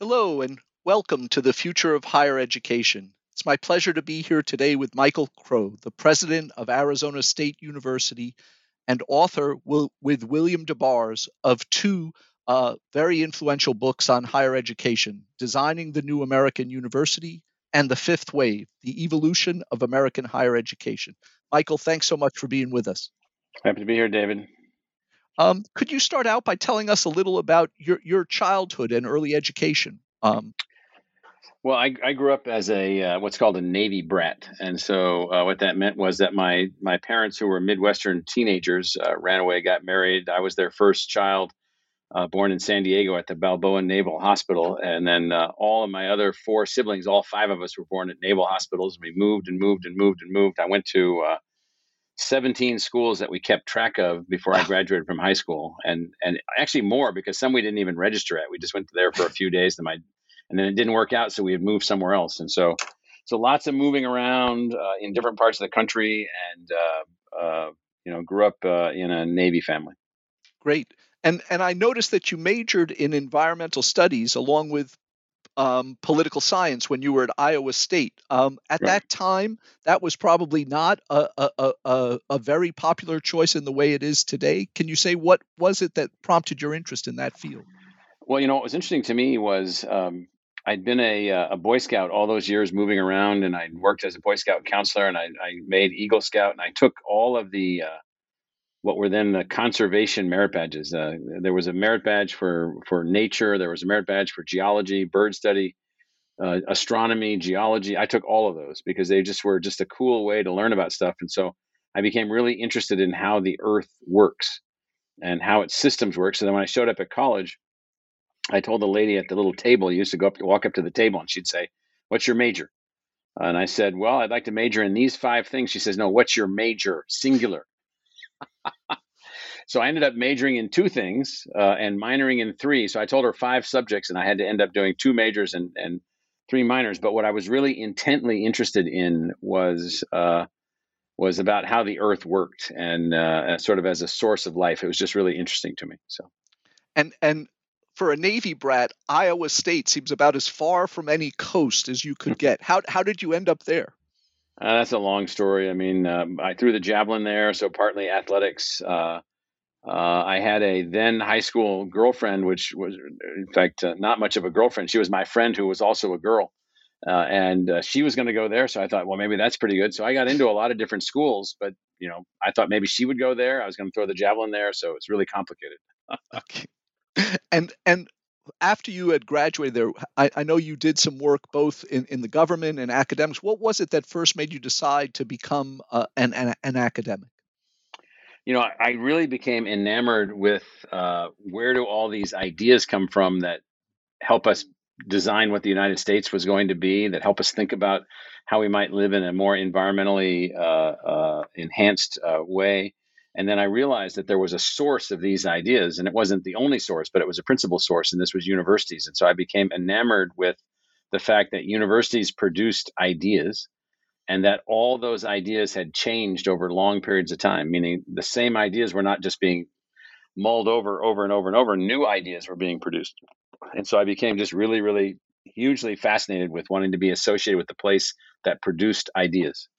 Hello, and welcome to the Future of Higher Education. It's my pleasure to be here today with Michael Crow, the president of Arizona State University and author with William DeBars of two very influential books on higher education, Designing the New American University and The Fifth Wave: The Evolution of American Higher Education. Michael, thanks so much for being with us. Happy to be here, David. Could you start out by telling us a little about your childhood and early education? Well, I grew up as a what's called a Navy brat. And so what that meant was that my parents, who were Midwestern teenagers, ran away, got married. I was their first child, born in San Diego at the Balboa Naval Hospital. And then all of my other four siblings, all five of us, were born at naval hospitals. We moved and moved and moved and moved. I went to 17 schools that we kept track of before I graduated from high school, and actually more, because some we didn't even register at. We just went there for a few days, and then it didn't work out, so we had moved somewhere else. And so lots of moving around in different parts of the country, and grew up in a Navy family. Great, and I noticed that you majored in environmental studies along with political science when you were at Iowa State. At that time, that was probably not a very popular choice in the way it is today. Can you say what was it that prompted your interest in that field? Well, what was interesting to me was I'd been a Boy Scout all those years, moving around, and I'd worked as a Boy Scout counselor, and I made Eagle Scout, and I took all of the what were then the conservation merit badges. There was a merit badge for nature. There was a merit badge for geology, bird study, astronomy, geology. I took all of those because they just were just a cool way to learn about stuff. And so I became really interested in how the earth works and how its systems work. So then when I showed up at college, I told the lady at the little table, you used to walk up to the table, and she'd say, "What's your major?" And I said, "Well, I'd like to major in these five things." She says, "No, what's your major? Singular." So I ended up majoring in two things and minoring in three. So I told her five subjects, and I had to end up doing two majors and three minors. But what I was really intently interested in was about how the earth worked, and sort of as a source of life. It was just really interesting to me. So, and for a Navy brat, Iowa State seems about as far from any coast as you could get. How did you end up there? That's a long story. I mean, I threw the javelin there, so partly athletics. I had a then high school girlfriend, which was, in fact, not much of a girlfriend. She was my friend who was also a girl, and she was going to go there. So I thought, well, maybe that's pretty good. So I got into a lot of different schools, but, I thought maybe she would go there. I was going to throw the javelin there. So it's really complicated. Okay. And after you had graduated there, I know you did some work both in the government and academics. What was it that first made you decide to become an academic? I really became enamored with where do all these ideas come from that help us design what the United States was going to be, that help us think about how we might live in a more environmentally enhanced way. And then I realized that there was a source of these ideas, and it wasn't the only source, but it was a principal source, and this was universities. And so I became enamored with the fact that universities produced ideas, and that all those ideas had changed over long periods of time, meaning the same ideas were not just being mulled over and over and over. New ideas were being produced. And so I became just really, really hugely fascinated with wanting to be associated with the place that produced ideas.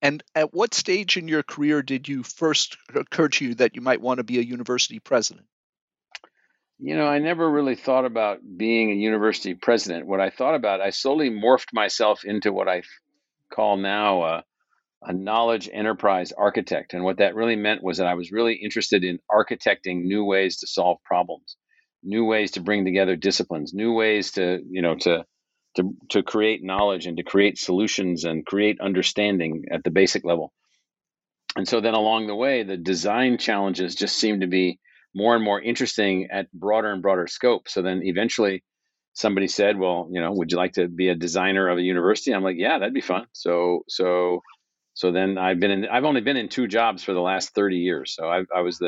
And at what stage in your career did you first occur to you that you might want to be a university president? I never really thought about being a university president. What I thought about, I slowly morphed myself into what I call now a knowledge enterprise architect. And what that really meant was that I was really interested in architecting new ways to solve problems, new ways to bring together disciplines, new ways to create knowledge and to create solutions and create understanding at the basic level. And so then along the way, the design challenges just seemed to be more and more interesting at broader and broader scope. So then eventually somebody said, well, you know, would you like to be a designer of a university? I'm like, yeah, that'd be fun. So then I've only been in two jobs for the last 30 years. So I was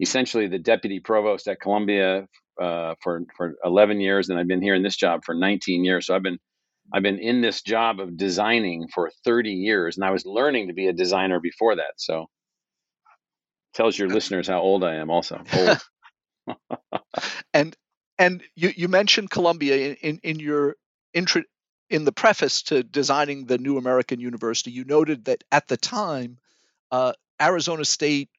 essentially the deputy provost at Columbia for 11 years. And I've been here in this job for 19 years. So I've been in this job of designing for 30 years, and I was learning to be a designer before that. So tells your listeners how old I am also. Old. And you mentioned Columbia in your intro, in the preface to Designing the New American University. You noted that at the time, Arizona State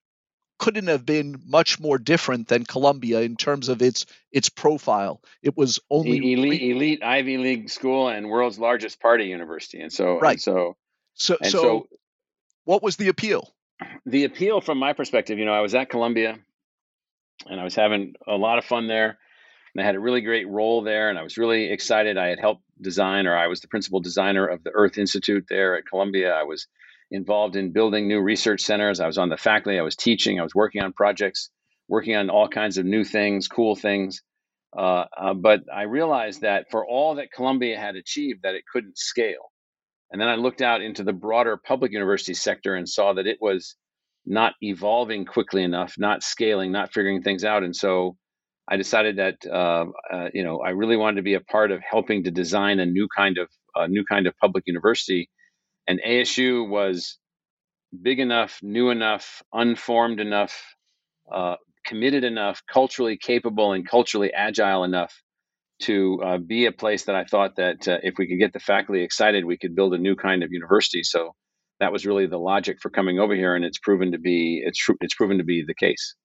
couldn't have been much more different than Columbia in terms of its profile. It was only elite Ivy League school and world's largest party university. And so, right. So what was the appeal? The appeal from my perspective, you know, I was at Columbia and I was having a lot of fun there, and I had a really great role there, and I was really excited. I had helped design, or I was the principal designer of the Earth Institute there at Columbia. I was involved in building new research centers. I was on the faculty. I was teaching. I was working on projects, working on all kinds of new things, cool things. But I realized that for all that Columbia had achieved, that it couldn't scale. And then I looked out into the broader public university sector and saw that it was not evolving quickly enough, not scaling, not figuring things out. And so I decided that you know, I really wanted to be a part of helping to design a new kind of public university. And ASU was big enough, new enough, unformed enough, committed enough, culturally capable and culturally agile enough to be a place that I thought that if we could get the faculty excited, we could build a new kind of university. So that was really the logic for coming over here, and it's proven to be the case.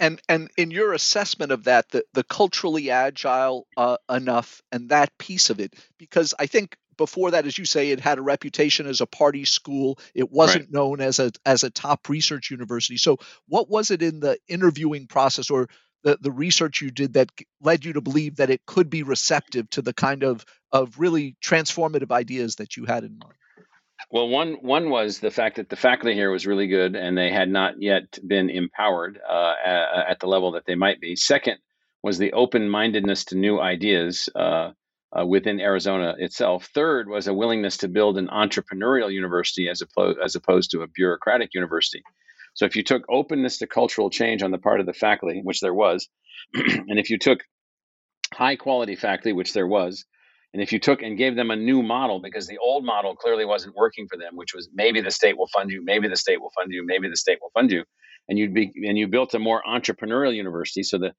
And in your assessment of that, the culturally agile enough and that piece of it, because I think before that, as you say, it had a reputation as a party school. It wasn't right. Known as a top research university. So what was it in the interviewing process or the research you did that led you to believe that it could be receptive to the kind of really transformative ideas that you had in mind? Well, one was the fact that the faculty here was really good and they had not yet been empowered at the level that they might be. Second was the open-mindedness to new ideas within Arizona itself. Third was a willingness to build an entrepreneurial university as opposed to a bureaucratic university. So if you took openness to cultural change on the part of the faculty, which there was, and if you took high quality faculty, which there was, and if you took and gave them a new model, because the old model clearly wasn't working for them, which was maybe the state will fund you, and you built a more entrepreneurial university. So the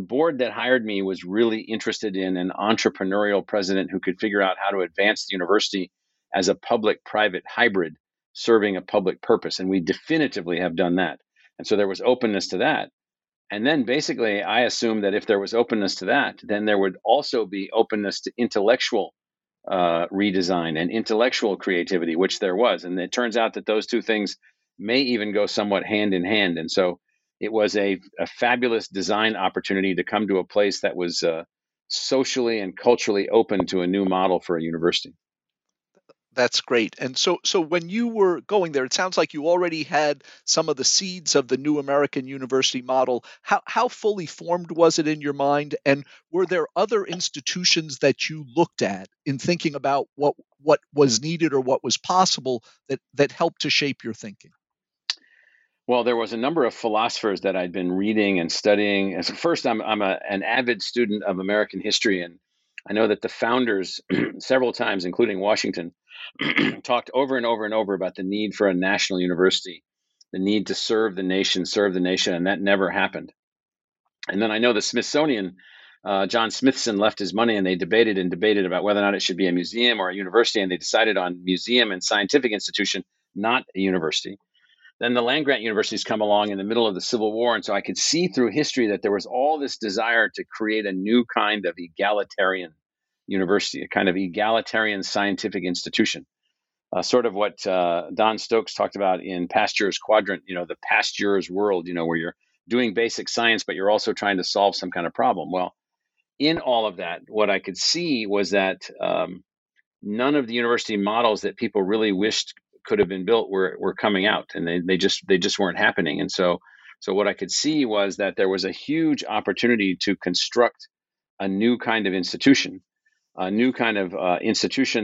board that hired me was really interested in an entrepreneurial president who could figure out how to advance the university as a public-private hybrid serving a public purpose. And we definitively have done that. And so there was openness to that. And then basically, I assumed that if there was openness to that, then there would also be openness to intellectual redesign and intellectual creativity, which there was. And it turns out that those two things may even go somewhat hand in hand. And so it was a fabulous design opportunity to come to a place that was socially and culturally open to a new model for a university. That's great. And so when you were going there, it sounds like you already had some of the seeds of the new American university model. How fully formed was it in your mind? And were there other institutions that you looked at in thinking about what was needed or what was possible that helped to shape your thinking? Well, there was a number of philosophers that I'd been reading and studying. And so first, I'm an avid student of American history, and I know that the founders several times, including Washington, talked over and over and over about the need for a national university, the need to serve the nation, and that never happened. And then I know the Smithsonian, John Smithson left his money, and they debated about whether or not it should be a museum or a university, and they decided on museum and scientific institution, not a university. Then the land-grant universities come along in the middle of the Civil War, and so I could see through history that there was all this desire to create a new kind of egalitarian university, a kind of egalitarian scientific institution, sort of what Don Stokes talked about in Pastures Quadrant, you know, the pastures world, you know, where you're doing basic science, but you're also trying to solve some kind of problem. Well, in all of that, what I could see was that none of the university models that people really wished could have been built were coming out, and they just weren't happening. And so So what I could see was that there was a huge opportunity to construct a new kind of institution,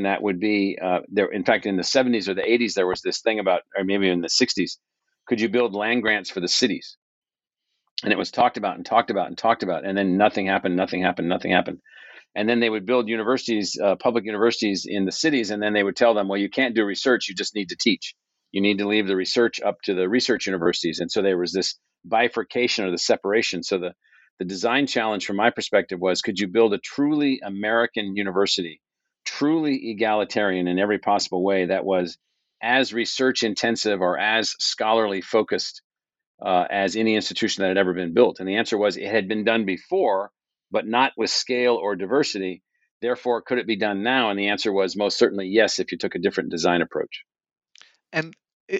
that would be there. In fact, in the 70s or the 80s, there was this thing about, or maybe in the 60s, could you build land grants for the cities? And it was talked about. And then nothing happened. And then they would build universities, public universities in the cities. And then they would tell them, well, you can't do research. You just need to teach. You need to leave the research up to the research universities. And so there was this bifurcation or the separation. So the design challenge from my perspective was, could you build a truly American university, truly egalitarian in every possible way that was as research intensive or as scholarly focused as any institution that had ever been built? And the answer was, it had been done before, but not with scale or diversity. Therefore, could it be done now? And the answer was most certainly yes, if you took a different design approach. And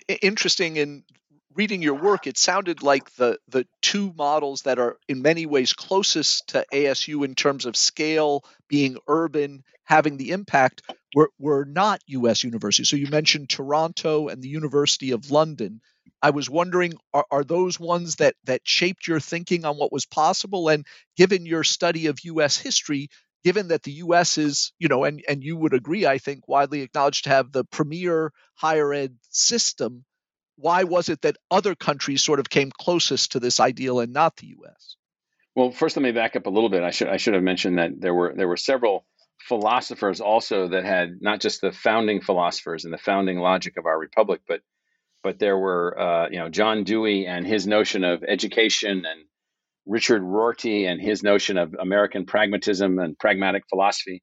interesting, in reading your work, it sounded like the two models that are in many ways closest to ASU in terms of scale, being urban, having the impact, were not U.S. universities. So you mentioned Toronto and the University of London. I was wondering, are those ones that shaped your thinking on what was possible? And given your study of U.S. history, given that the U.S. is, and you would agree, I think, widely acknowledged to have the premier higher ed system, why was it that other countries sort of came closest to this ideal and not the U.S.? Well, first, let me back up a little bit. I should have mentioned that there were several philosophers also that had not just the founding philosophers and the founding logic of our republic, but there were John Dewey and his notion of education, and Richard Rorty and his notion of American pragmatism and pragmatic philosophy.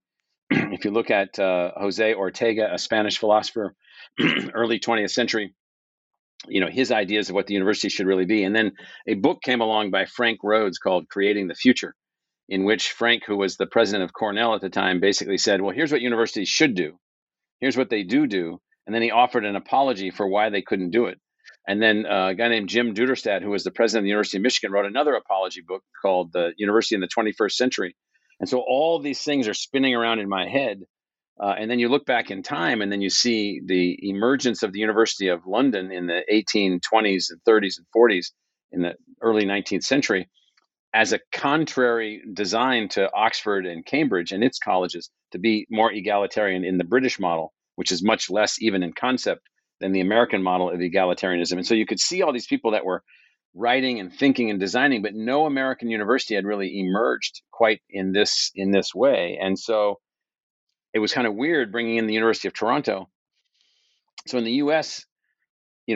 If you look at Jose Ortega, a Spanish philosopher, early 20th century, his ideas of what the university should really be. And then a book came along by Frank Rhodes called Creating the Future, in which Frank, who was the president of Cornell at the time, basically said, well, here's what universities should do. Here's what they do. And then he offered an apology for why they couldn't do it. And then a guy named Jim Duderstadt, who was the president of the University of Michigan, wrote another apology book called The University in the 21st Century. And so all these things are spinning around in my head. And then you look back in time, and then you see the emergence of the University of London in the 1820s and 30s and 40s in the early 19th century as a contrary design to Oxford and Cambridge and its colleges to be more egalitarian in the British model, which is much less even in concept than the American model of egalitarianism. And so you could see all these people that were writing and thinking and designing, but no American university had really emerged quite in this way. And so it was kind of weird bringing in the University of Toronto. So in the U.S., we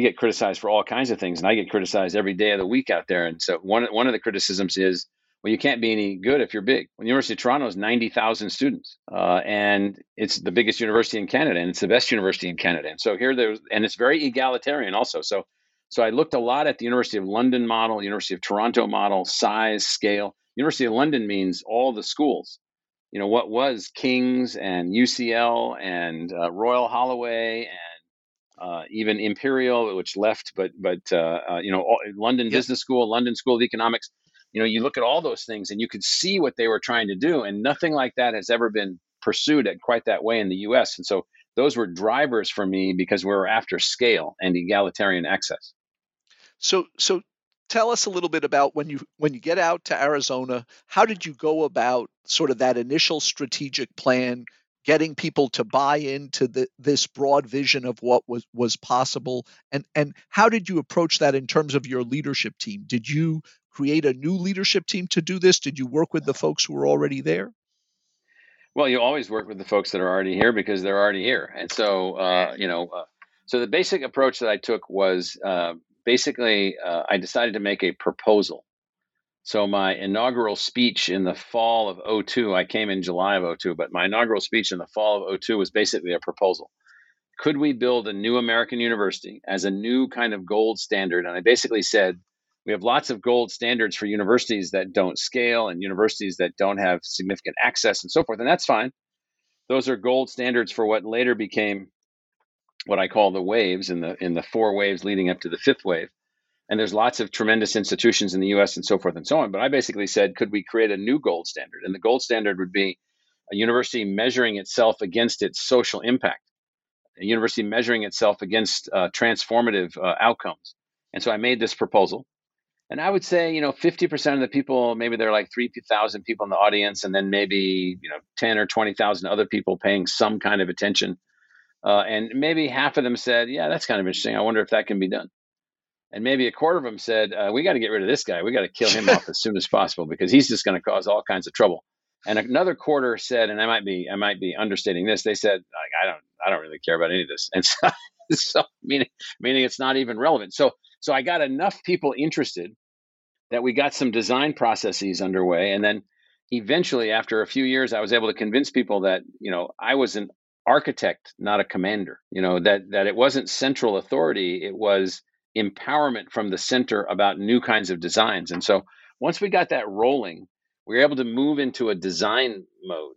get criticized for all kinds of things, and I get criticized every day of the week out there. And so one of the criticisms is, well, you can't be any good if you're big. Well, the University of Toronto is 90,000 students, and it's the biggest university in Canada, and it's the best university in Canada. And so and it's very egalitarian also. So I looked a lot at the University of London model, University of Toronto model, size, scale. University of London means all the schools. What was King's and UCL and Royal Holloway and even Imperial, which left, but London Business School, London School of Economics. You look at all those things and you could see what they were trying to do, and nothing like that has ever been pursued at quite that way in the U.S. And so those were drivers for me because we were after scale and egalitarian access. So tell us a little bit about when you get out to Arizona, how did you go about sort of that initial strategic plan, getting people to buy into this broad vision of what was possible? And how did you approach that in terms of your leadership team? Did you create a new leadership team to do this? Did you work with the folks who were already there? Well, you always work with the folks that are already here because they're already here. And so, so the basic approach that I took was I decided to make a proposal. So my inaugural speech in the fall of 2002, I came in July of 2002, but my inaugural speech in the fall of 2002 was basically a proposal. Could we build a new American university as a new kind of gold standard? And I basically said, we have lots of gold standards for universities that don't scale and universities that don't have significant access and so forth, and that's fine. Those are gold standards for what later became what I call the waves, in the four waves leading up to the fifth wave. And there's lots of tremendous institutions in the U.S. and so forth and so on. But I basically said, could we create a new gold standard? And the gold standard would be a university measuring itself against its social impact, a university measuring itself against transformative outcomes, And so I made this proposal. And I would say, 50% of the people, maybe there are like 3,000 people in the audience, and then maybe, 10 or 20,000 other people paying some kind of attention. And maybe half of them said, yeah, that's kind of interesting. I wonder if that can be done. And maybe a quarter of them said, we got to get rid of this guy. We got to kill him off as soon as possible because he's just going to cause all kinds of trouble. And another quarter said, and I might be understating this. They said, I don't really care about any of this. And so meaning it's not even relevant. So I got enough people interested that we got some design processes underway. And then eventually, after a few years, I was able to convince people that, I was an architect, not a commander, that it wasn't central authority. It was empowerment from the center about new kinds of designs. And so once we got that rolling, we were able to move into a design mode.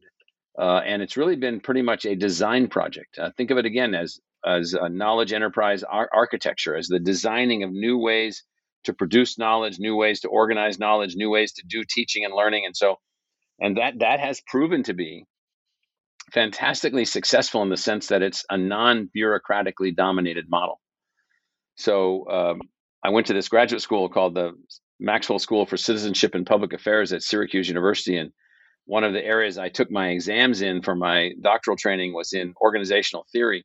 And it's really been pretty much a design project. Think of it again as a knowledge enterprise architecture, as the designing of new ways to produce knowledge, new ways to organize knowledge, new ways to do teaching and learning. And so, and that has proven to be fantastically successful in the sense that it's a non-bureaucratically dominated model. So I went to this graduate school called the Maxwell School for Citizenship and Public Affairs at Syracuse University. And one of the areas I took my exams in for my doctoral training was in organizational theory.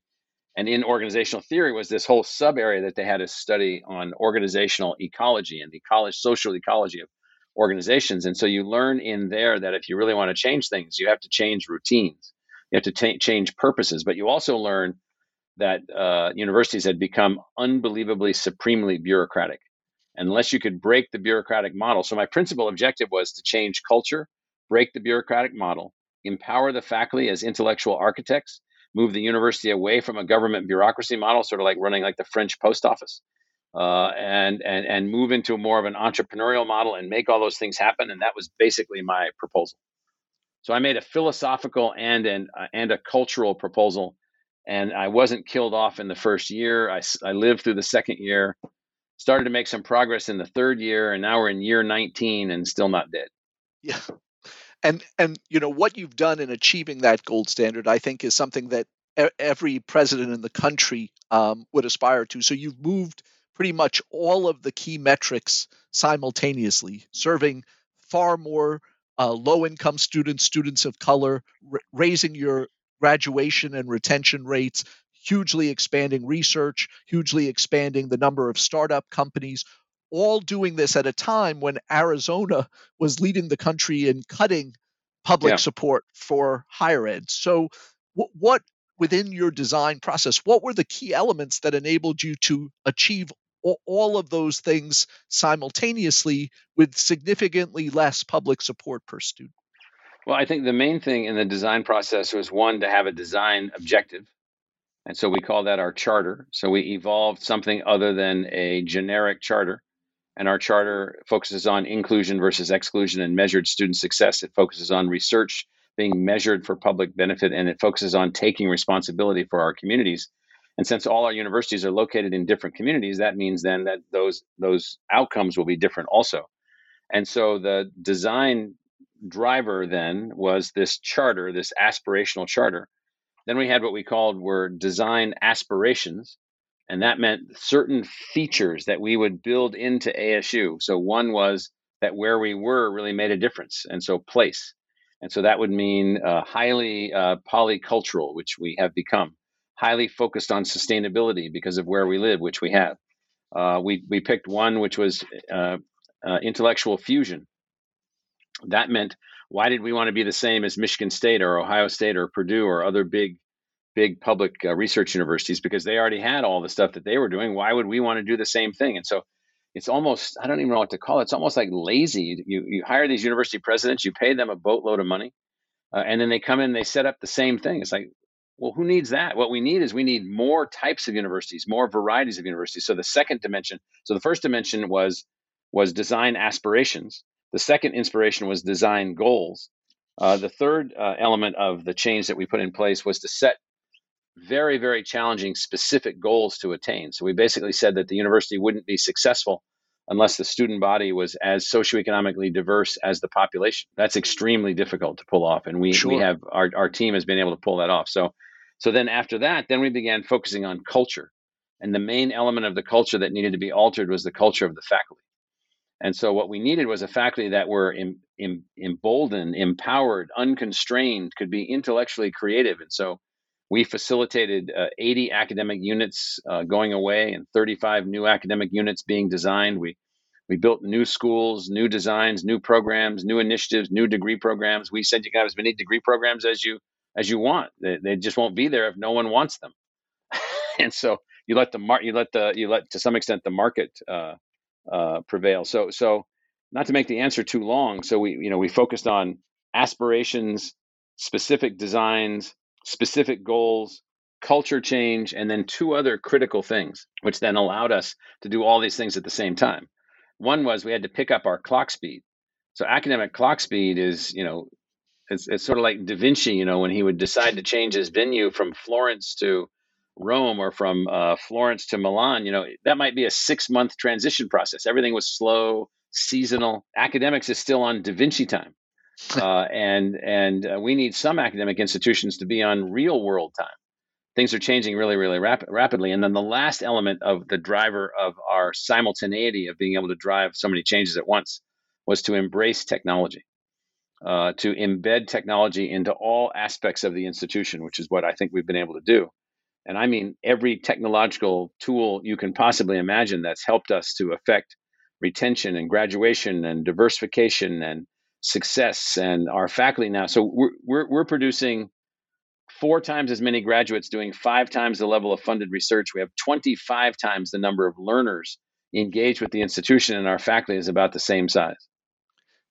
And in organizational theory was this whole sub area that they had a study on organizational ecology and social ecology of organizations. And so you learn in there that if you really want to change things, you have to change routines, you have to change purposes, but you also learn that universities had become unbelievably supremely bureaucratic unless you could break the bureaucratic model. So my principal objective was to change culture, break the bureaucratic model, empower the faculty as intellectual architects, move the university away from a government bureaucracy model, sort of like running like the French post office, and move into more of an entrepreneurial model and make all those things happen. And that was basically my proposal. So I made a philosophical and a cultural proposal, and I wasn't killed off in the first year. I lived through the second year, started to make some progress in the third year, and now we're in year 19 and still not dead. Yeah. And what you've done in achieving that gold standard, I think, is something that every president in the country would aspire to. So you've moved pretty much all of the key metrics simultaneously, serving far more low-income students, students of color, raising your graduation and retention rates, hugely expanding research, hugely expanding the number of startup companies, all doing this at a time when Arizona was leading the country in cutting public support for higher ed. So what within your design process, what were the key elements that enabled you to achieve all of those things simultaneously with significantly less public support per student? Well, I think the main thing in the design process was, one, to have a design objective. And so we call that our charter. So we evolved something other than a generic charter. And our charter focuses on inclusion versus exclusion and measured student success. It focuses on research being measured for public benefit, and it focuses on taking responsibility for our communities. And since all our universities are located in different communities, that means then that those outcomes will be different also. And so the design driver then was this charter, this aspirational charter. Then we had what we called were design aspirations. And that meant certain features that we would build into ASU. So one was that where we were really made a difference. And so place. And so that would mean highly polycultural, which we have become, highly focused on sustainability because of where we live, which we have. We picked one, which was intellectual fusion. That meant, why did we want to be the same as Michigan State or Ohio State or Purdue or other big public research universities? Because they already had all the stuff that they were doing. Why would we want to do the same thing? And so it's almost, I don't even know what to call it. It's almost like lazy. You hire these university presidents, you pay them a boatload of money, and then they come in and they set up the same thing. It's like, well, who needs that? What we need is we need more types of universities, more varieties of universities. So the second dimension, so the first dimension was design aspirations. The second inspiration was design goals. The third element of the change that we put in place was to set very, very challenging specific goals to attain. So we basically said that the university wouldn't be successful unless the student body was as socioeconomically diverse as the population. That's extremely difficult to pull off. And we have our team has been able to pull that off. So then after that, then we began focusing on culture. And the main element of the culture that needed to be altered was the culture of the faculty. And so what we needed was a faculty that were emboldened, empowered, unconstrained, could be intellectually creative. And so we facilitated 80 academic units going away and 35 new academic units being designed. We built new schools, new designs, new programs, new initiatives, new degree programs. We said you can have as many degree programs as you want. They just won't be there if no one wants them. And so you let to some extent the market prevail. So not to make the answer too long. So we focused on aspirations, specific designs, specific goals, culture change, and then two other critical things, which then allowed us to do all these things at the same time. One was we had to pick up our clock speed. So academic clock speed is, it's sort of like Da Vinci, when he would decide to change his venue from Florence to Rome or from Florence to Milan, that might be a 6-month transition process. Everything was slow, seasonal. Academics is still on Da Vinci time. And we need some academic institutions to be on real world time. Things are changing really, really rapidly. And then the last element of the driver of our simultaneity of being able to drive so many changes at once was to embrace technology, to embed technology into all aspects of the institution, which is what I think we've been able to do. And I mean, every technological tool you can possibly imagine that's helped us to affect retention and graduation and diversification and success and our faculty now. So we're producing 4 times as many graduates doing 5 times the level of funded research. We have 25 times the number of learners engaged with the institution, and our faculty is about the same size.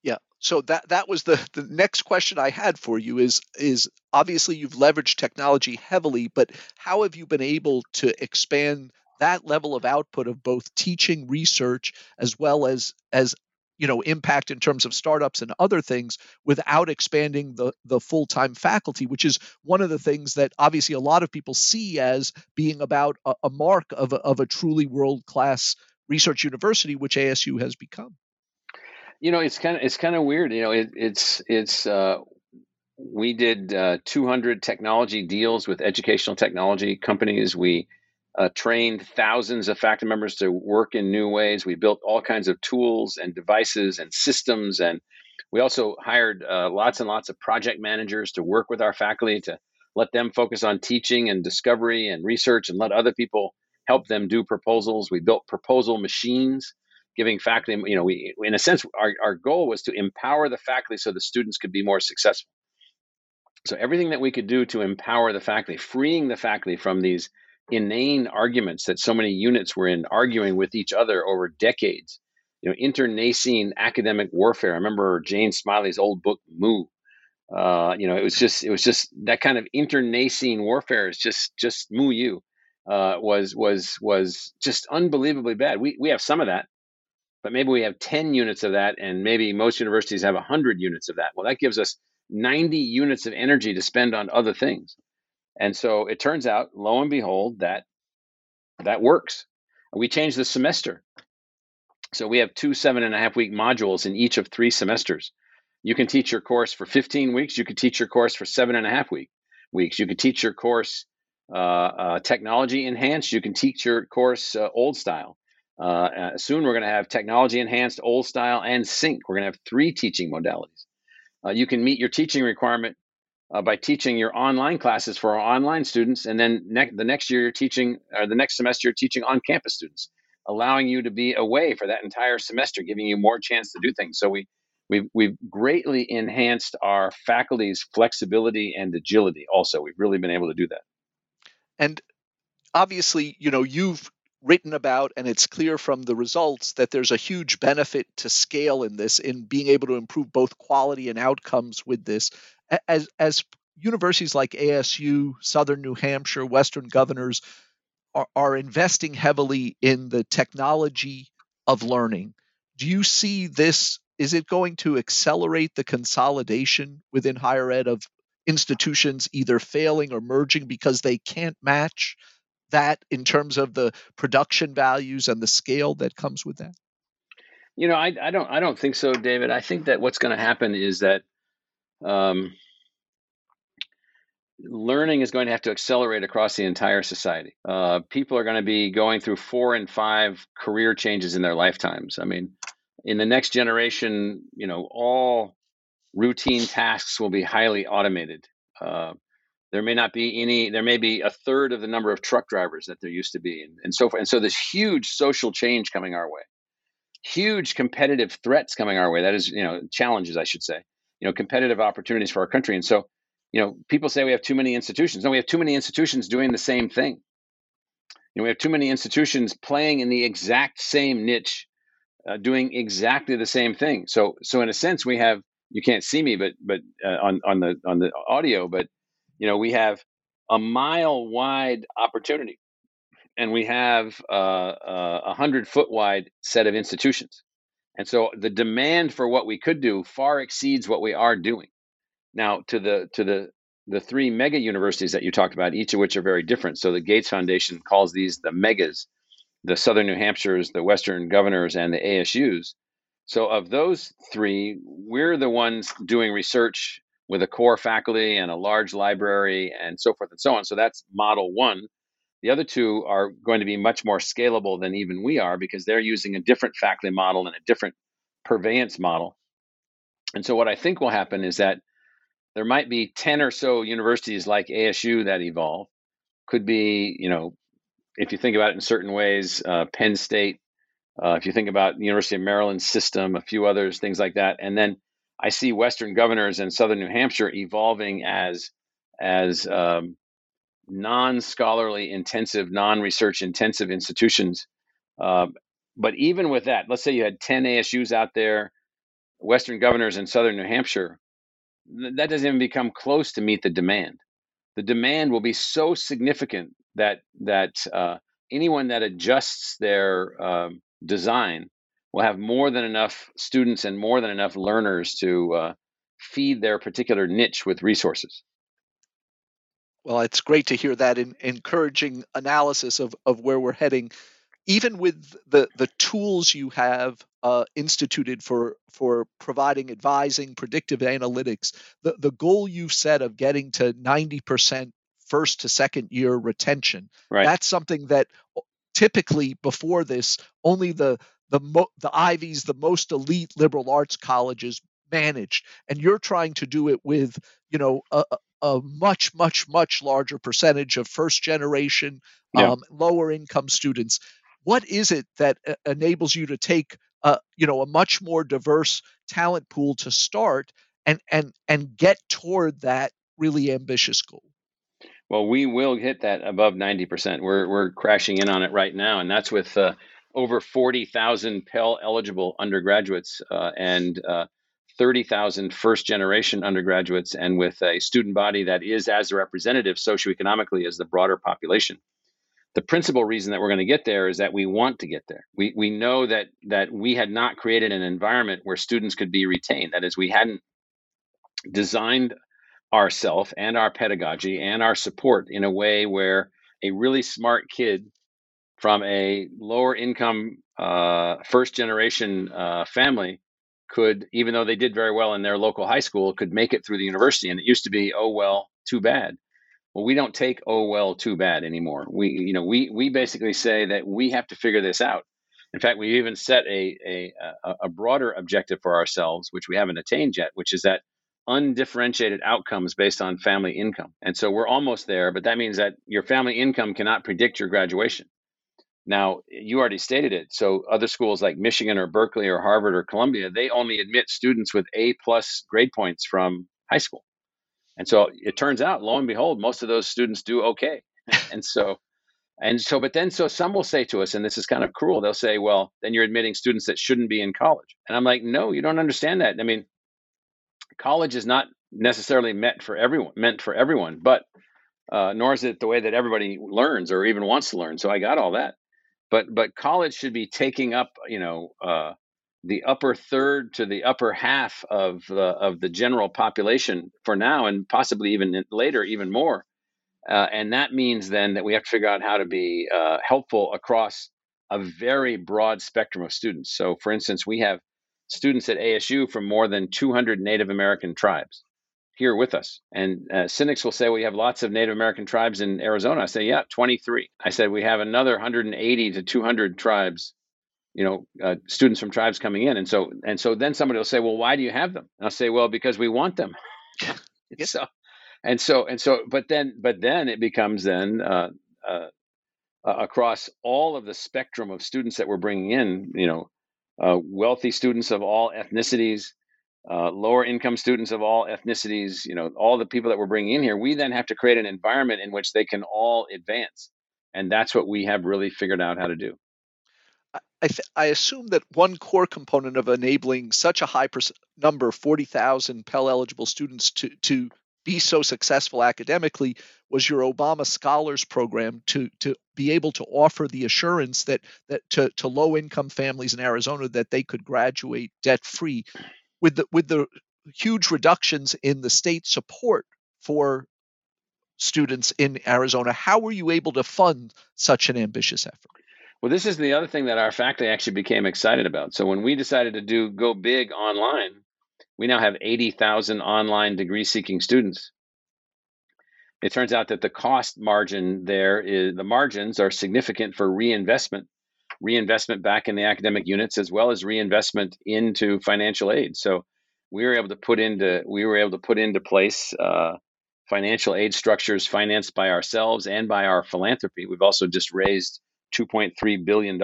Yeah. So that was the next question I had for you is obviously you've leveraged technology heavily, but how have you been able to expand that level of output of both teaching research as well as impact in terms of startups and other things without expanding the full-time faculty, which is one of the things that obviously a lot of people see as being about a mark of a truly world-class research university, which ASU has become. It's kind of weird. We did 200 technology deals with educational technology companies. We trained thousands of faculty members to work in new ways. We built all kinds of tools and devices and systems, and we also hired lots and lots of project managers to work with our faculty to let them focus on teaching and discovery and research, and let other people help them do proposals. We built proposal machines, giving faculty, we, in a sense, our goal was to empower the faculty so the students could be more successful. So everything that we could do to empower the faculty, freeing the faculty from these inane arguments that so many units were in, arguing with each other over decades, internecine academic warfare. I remember Jane Smiley's old book, Moo. It was just that kind of internecine warfare is just moo you, was just unbelievably bad. We have some of that. But maybe we have 10 units of that, and maybe most universities have 100 units of that. Well, that gives us 90 units of energy to spend on other things. And so it turns out, lo and behold, that works. We changed the semester. So we have 2 7.5-week modules in each of 3 semesters. You can teach your course for 15 weeks. You could teach your course for 7.5 weeks. You could teach your course technology enhanced. You can teach your course old style. Soon we're going to have technology enhanced, old style, and sync. We're going to have 3 teaching modalities. You can meet your teaching requirement by teaching your online classes for our online students, and then the next semester you're teaching on-campus students, allowing you to be away for that entire semester, giving you more chance to do things. So we've greatly enhanced our faculty's flexibility and agility. Also, we've really been able to do that. And obviously, you've written about, and it's clear from the results that there's a huge benefit to scale in this, in being able to improve both quality and outcomes with this. As universities like ASU, Southern New Hampshire, Western Governors are investing heavily in the technology of learning, do you see this? Is it going to accelerate the consolidation within higher ed of institutions either failing or merging because they can't match that in terms of the production values and the scale that comes with that? I don't think so, David. I think that what's going to happen is that learning is going to have to accelerate across the entire society. People are going to be going through 4 and 5 career changes in their lifetimes. I mean, in the next generation, you know, all routine tasks will be highly automated. There may not be any, there may be a third of the number of truck drivers that there used to be, and so forth. And so there's huge social change coming our way, huge competitive threats coming our way. That is, you know, challenges, I should say, you know, competitive opportunities for our country. And so, you know, people say we have too many institutions. No, we have too many institutions doing the same thing. You know, we have too many institutions playing in the exact same niche, doing exactly the same thing. So in a sense, we have, you can't see me, but on the audio, but you know, we have a mile wide opportunity, and we have a 100-foot wide set of institutions, and so the demand for what we could do far exceeds what we are doing. Now, to the 3 mega universities that you talked about, each of which are very different. So the Gates Foundation calls these the megas, the Southern New Hampshires, the Western Governors, and the ASUs. So of those 3, we're the ones doing research with a core faculty and a large library and so forth and so on. So that's model 1. The other 2 are going to be much more scalable than even we are, because they're using a different faculty model and a different purveyance model. And so what I think will happen is that there might be 10 or so universities like ASU that evolve. Could be, you know, if you think about it in certain ways, Penn State, if you think about the University of Maryland system, a few others, things like that. And then I see Western Governors and Southern New Hampshire evolving as non-scholarly intensive, non-research intensive institutions. But even with that, let's say you had 10 ASUs out there, Western Governors and Southern New Hampshire, that doesn't even become close to meet the demand. The demand will be so significant that anyone that adjusts their design will have more than enough students and more than enough learners to feed their particular niche with resources. Well, it's great to hear that encouraging analysis of where we're heading. Even with the tools you have instituted for providing advising, predictive analytics, the goal you've set of getting to 90% first to second year retention, right, that's something that typically before this, only the Ivies, the most elite liberal arts colleges managed. And you're trying to do it with, you know, a much, much, much larger percentage of first generation, lower income students. What is it that enables you to take, you know, a much more diverse talent pool to start and get toward that really ambitious goal? Well, we will hit that above 90%. We're crashing in on it right now, and that's with over 40,000 Pell eligible undergraduates and 30,000 first generation undergraduates, and with a student body that is as representative socioeconomically as the broader population. The principal reason that we're going to get there is that we want to get there. We know that we had not created an environment where students could be retained. That is, we hadn't designed ourselves and our pedagogy and our support in a way where a really smart kid from a lower income first generation family could, even though they did very well in their local high school, could make it through the university. And it used to be, oh, well, too bad. Well, we don't take, oh, well, too bad anymore. We basically say that we have to figure this out. In fact, we even set a broader objective for ourselves, which we haven't attained yet, which is that undifferentiated outcomes based on family income. And so we're almost there, but that means that your family income cannot predict your graduation. Now, you already stated it. So other schools like Michigan or Berkeley or Harvard or Columbia, they only admit students with A+ grade points from high school. And so it turns out, lo and behold, most of those students do okay. But then some will say to us, and this is kind of cruel, they'll say, well, then you're admitting students that shouldn't be in college. And I'm like, no, you don't understand that. I mean, college is not necessarily meant for everyone, but nor is it the way that everybody learns or even wants to learn. So I got all that. But college should be taking up, you know, the upper third to the upper half of the general population for now, and possibly even later, even more. And that means then that we have to figure out how to be helpful across a very broad spectrum of students. So, for instance, we have students at ASU from more than 200 Native American tribes. here with us. And cynics will say, well, you have lots of Native American tribes in Arizona. I say, yeah, 23. I said, we have another 180 to 200 tribes, students from tribes coming in. And so then somebody will say, well, why do you have them? And I'll say, well, because we want them. But then it becomes across all of the spectrum of students that we're bringing in, wealthy students of all ethnicities, lower income students of all ethnicities, all the people that we're bringing in here, we then have to create an environment in which they can all advance. And that's what we have really figured out how to do. I assume that one core component of enabling such a high number, 40,000 Pell-eligible students to be so successful academically, was your Obama Scholars Program to be able to offer the assurance that to low-income families in Arizona that they could graduate debt-free. With the huge reductions in the state support for students in Arizona, how were you able to fund such an ambitious effort? Well, this is the other thing that our faculty actually became excited about. So when we decided to go big online, we now have 80,000 online degree-seeking students. It turns out that the cost margin the margins are significant for reinvestment back in the academic units, as well as reinvestment into financial aid. So we were able to put into place financial aid structures financed by ourselves and by our philanthropy. We've also just raised $2.3 billion.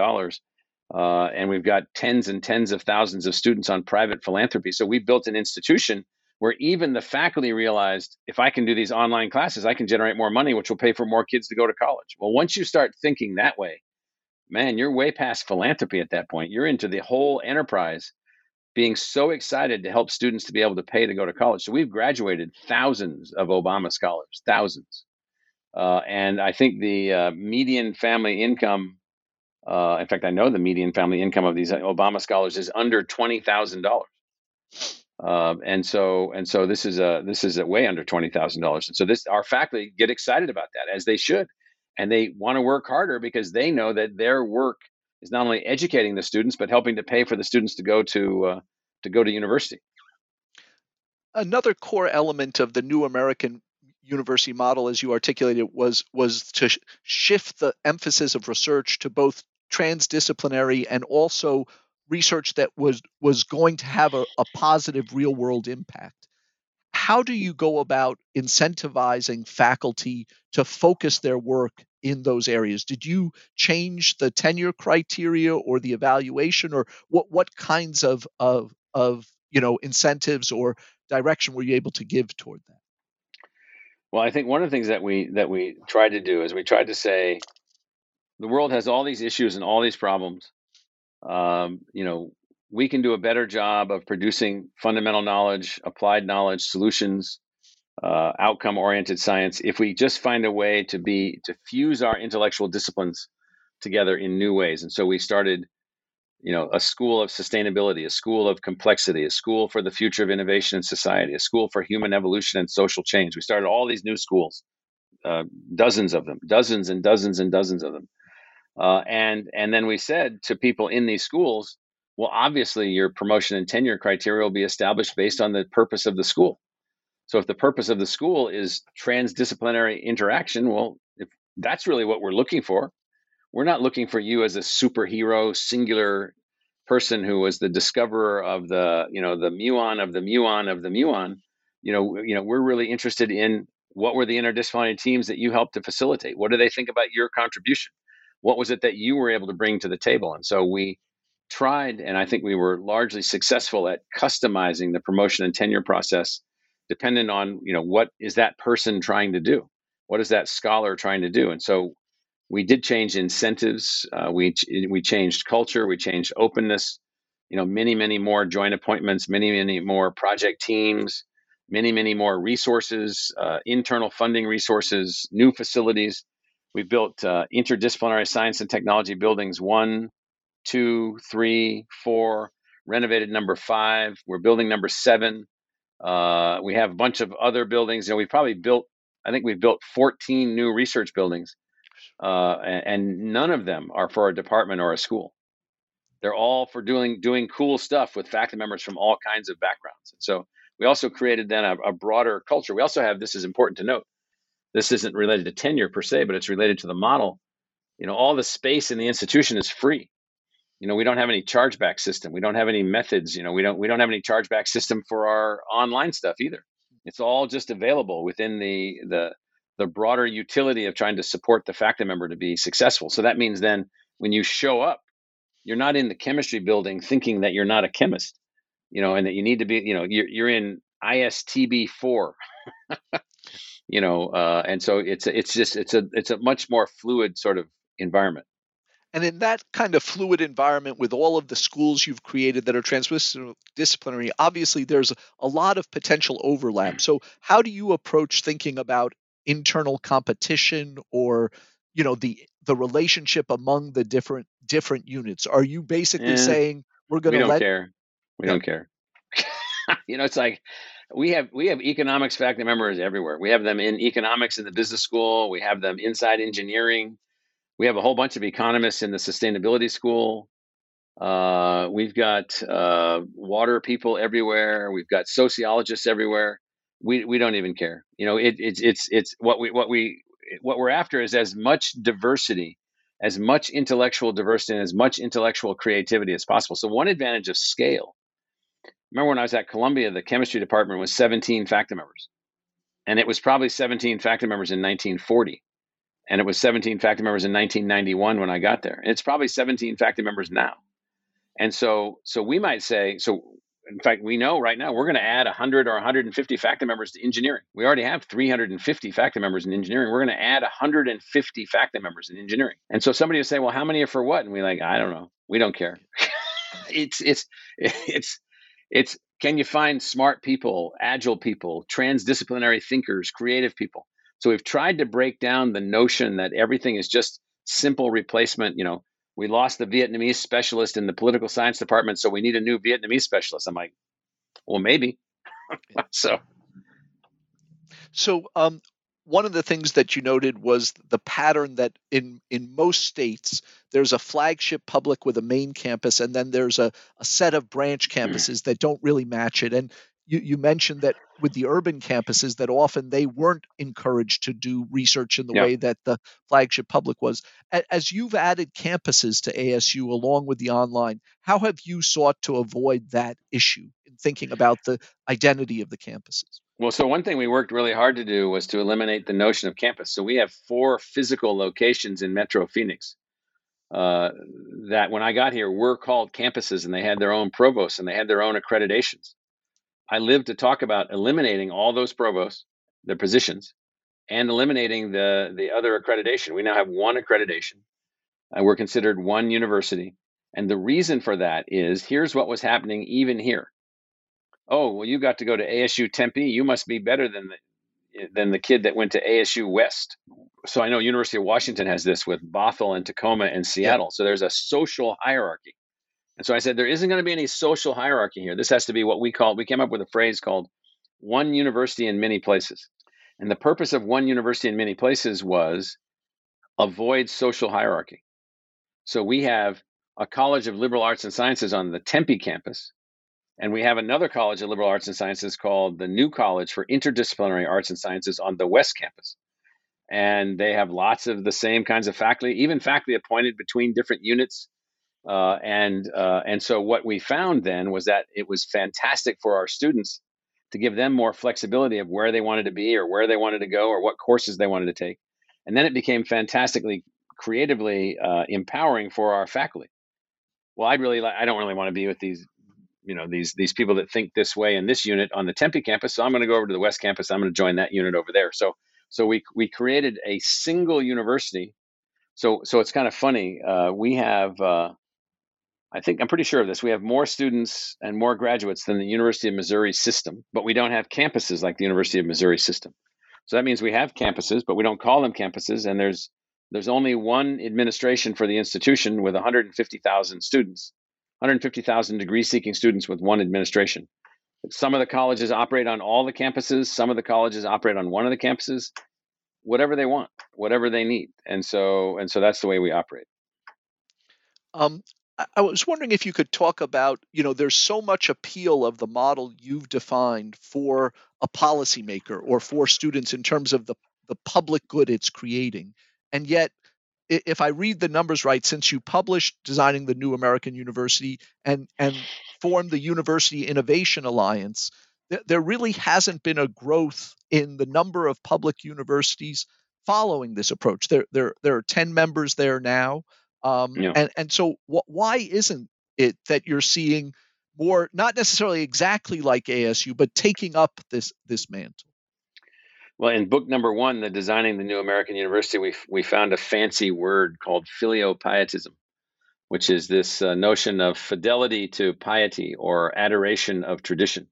And we've got tens and tens of thousands of students on private philanthropy. So we built an institution where even the faculty realized, if I can do these online classes, I can generate more money, which will pay for more kids to go to college. Well, once you start thinking that way, man, you're way past philanthropy at that point. You're into the whole enterprise, being so excited to help students to be able to pay to go to college. So we've graduated thousands of Obama scholars, thousands. And I think the median family income, in fact, I know the median family income of these Obama scholars is under $20,000. And so this is way under $20,000. And so our faculty get excited about that, as they should. And they want to work harder because they know that their work is not only educating the students, but helping to pay for the students to go to university. Another core element of the new American university model, as you articulated, was to shift the emphasis of research to both transdisciplinary and also research that was going to have a positive real-world impact. How do you go about incentivizing faculty to focus their work in those areas? Did you change the tenure criteria or the evaluation, or what kinds of incentives or direction were you able to give toward that? Well, I think one of the things that we tried to do is we tried to say the world has all these issues and all these problems. We can do a better job of producing fundamental knowledge, applied knowledge, solutions, outcome-oriented science if we just find a way to fuse our intellectual disciplines together in new ways. And so we started, a school of sustainability, a school of complexity, a school for the future of innovation in society, a school for human evolution and social change. We started all these new schools, dozens of them, dozens and dozens and dozens of them. And then we said to people in these schools, well, obviously, your promotion and tenure criteria will be established based on the purpose of the school. So if the purpose of the school is transdisciplinary interaction, well, if that's really what we're looking for. We're not looking for you as a superhero, singular person who was the discoverer of the muon of the muon of the muon. We're really interested in what were the interdisciplinary teams that you helped to facilitate? What do they think about your contribution? What was it that you were able to bring to the table? And so we tried, and I think we were largely successful at customizing the promotion and tenure process dependent on, what is that person trying to do? What is that scholar trying to do? And so we did change incentives. We changed culture. We changed openness, many, many more joint appointments, many, many more project teams, many, many more resources, internal funding resources, new facilities. We built interdisciplinary science and technology buildings 1, 2, 3, 4, renovated number 5. We're building number 7. We have a bunch of other buildings. We've built 14 new research buildings, and none of them are for a department or a school. They're all for doing cool stuff with faculty members from all kinds of backgrounds. And so We also created then a broader culture. We also have, this is important to note, this isn't related to tenure per se, but it's related to the model. You know, all the space in the institution is free. You know, we don't have any chargeback system. We don't have any methods. You know, we don't have any chargeback system for our online stuff either. It's all just available within the broader utility of trying to support the faculty member to be successful. So that means then when you show up, you're not in the chemistry building thinking that you're not a chemist, you know, and that you need to be, you know, you're in ISTB 4, you know, and so it's a much more fluid sort of environment. And in that kind of fluid environment with all of the schools you've created that are transdisciplinary, obviously there's a lot of potential overlap. So how do you approach thinking about internal competition or, you know, the relationship among the different units? Are you basically saying we're going to We don't care. You know, it's like we have economics faculty members everywhere. We have them in economics in the business school. We have them inside engineering. We have a whole bunch of economists in the sustainability school. We've got water people everywhere. We've got sociologists everywhere. We don't even care. You know, it's what we're after is as much diversity, as much intellectual diversity, and as much intellectual creativity as possible. So one advantage of scale. Remember when I was at Columbia, the chemistry department was 17 faculty members, and it was probably 17 faculty members in 1940. And it was 17 faculty members in 1991 when I got there. And it's probably 17 faculty members now. And so we might say, in fact, we know right now we're going to add 100 or 150 faculty members to engineering. We already have 350 faculty members in engineering. We're going to add 150 faculty members in engineering. And so somebody will say, well, how many are for what? And we're like, I don't know. We don't care. It's can you find smart people, agile people, transdisciplinary thinkers, creative people? So we've tried to break down the notion that everything is just simple replacement. You know, we lost the Vietnamese specialist in the political science department, so we need a new Vietnamese specialist. I'm like, well, maybe. So one of the things that you noted was the pattern that in most states, there's a flagship public with a main campus, and then there's a set of branch campuses that don't really match it. And you mentioned that with the urban campuses, that often they weren't encouraged to do research in the way that the flagship public was. As you've added campuses to ASU along with the online, how have you sought to avoid that issue in thinking about the identity of the campuses? Well, so one thing we worked really hard to do was to eliminate the notion of campus. So we have 4 physical locations in Metro Phoenix that when I got here were called campuses, and they had their own provosts and they had their own accreditations. I lived to talk about eliminating all those provosts, their positions, and eliminating the other accreditation. We now have 1 accreditation, and we're considered 1 university. And the reason for that is, here's what was happening even here. Oh, well, you got to go to ASU Tempe. You must be better than the kid that went to ASU West. So I know University of Washington has this with Bothell and Tacoma and Seattle. Yeah. So there's a social hierarchy. And so I said, there isn't going to be any social hierarchy here. This has to be what we came up with a phrase called one university in many places. And the purpose of one university in many places was avoid social hierarchy. So we have a College of Liberal Arts and Sciences on the Tempe campus, and we have another College of Liberal Arts and Sciences called the New College for Interdisciplinary Arts and Sciences on the West campus. And they have lots of the same kinds of faculty, even faculty appointed between different units. And so what we found then was that it was fantastic for our students to give them more flexibility of where they wanted to be or where they wanted to go or what courses they wanted to take. And then it became fantastically creatively empowering for our faculty. Well, I don't really want to be with these people that think this way in this unit on the Tempe campus. So I'm going to go over to the West campus. I'm going to join that unit over there. So we created a single university. So it's kind of funny. We have... I think I'm pretty sure of this. We have more students and more graduates than the University of Missouri system, but we don't have campuses like the University of Missouri system. So that means we have campuses, but we don't call them campuses. And there's only one administration for the institution with 150,000 students, 150,000 degree-seeking students with one administration. Some of the colleges operate on all the campuses. Some of the colleges operate on one of the campuses, whatever they want, whatever they need. And so that's the way we operate. I was wondering if you could talk about, there's so much appeal of the model you've defined for a policymaker or for students in terms of the public good it's creating. And yet, if I read the numbers right, since you published Designing the New American University and formed the University Innovation Alliance, there really hasn't been a growth in the number of public universities following this approach. There are 10 members there now. So why isn't it that you're seeing more, not necessarily exactly like ASU, but taking up this mantle? Well, in book number one, the Designing the New American University, we found a fancy word called filiopietism, which is this notion of fidelity to piety or adoration of tradition.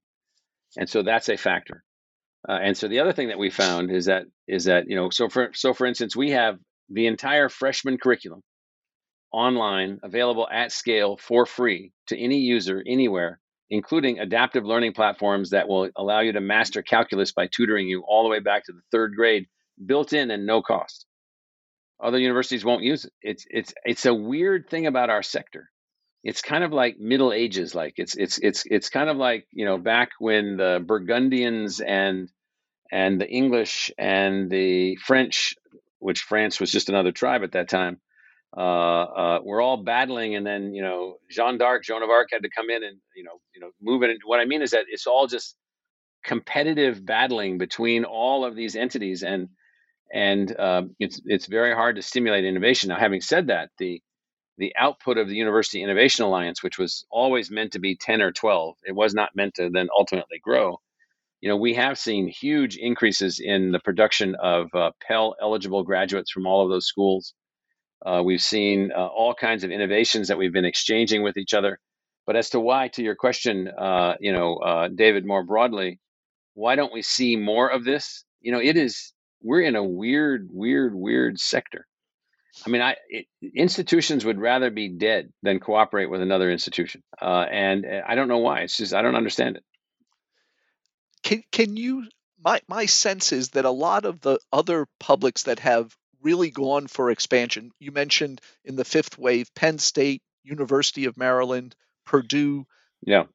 And so that's a factor. And so the other thing that we found is that, for instance, we have the entire freshman curriculum online, available at scale for free to any user anywhere, including adaptive learning platforms that will allow you to master calculus by tutoring you all the way back to the third grade, built in and no cost. Other universities won't use it. It's a weird thing about our sector. It's kind of like Middle Ages, it's kind of like, back when the Burgundians and the English and the French, which France was just another tribe at that time, we're all battling, and then Jeanne d'Arc, Joan of Arc had to come in and move it. And what I mean is that it's all just competitive battling between all of these entities, and it's very hard to stimulate innovation. Now, having said that, the output of the University Innovation Alliance, which was always meant to be 10 or 12, it was not meant to then ultimately grow. We have seen huge increases in the production of Pell eligible graduates from all of those schools. We've seen all kinds of innovations that we've been exchanging with each other. But as to why, to your question, David, more broadly, why don't we see more of this? We're in a weird sector. I mean, institutions would rather be dead than cooperate with another institution. And I don't know why. It's just, I don't understand it. Can you, my sense is that a lot of the other publics that have really gone for expansion. You mentioned in the fifth wave, Penn State, University of Maryland, Purdue. Yeah.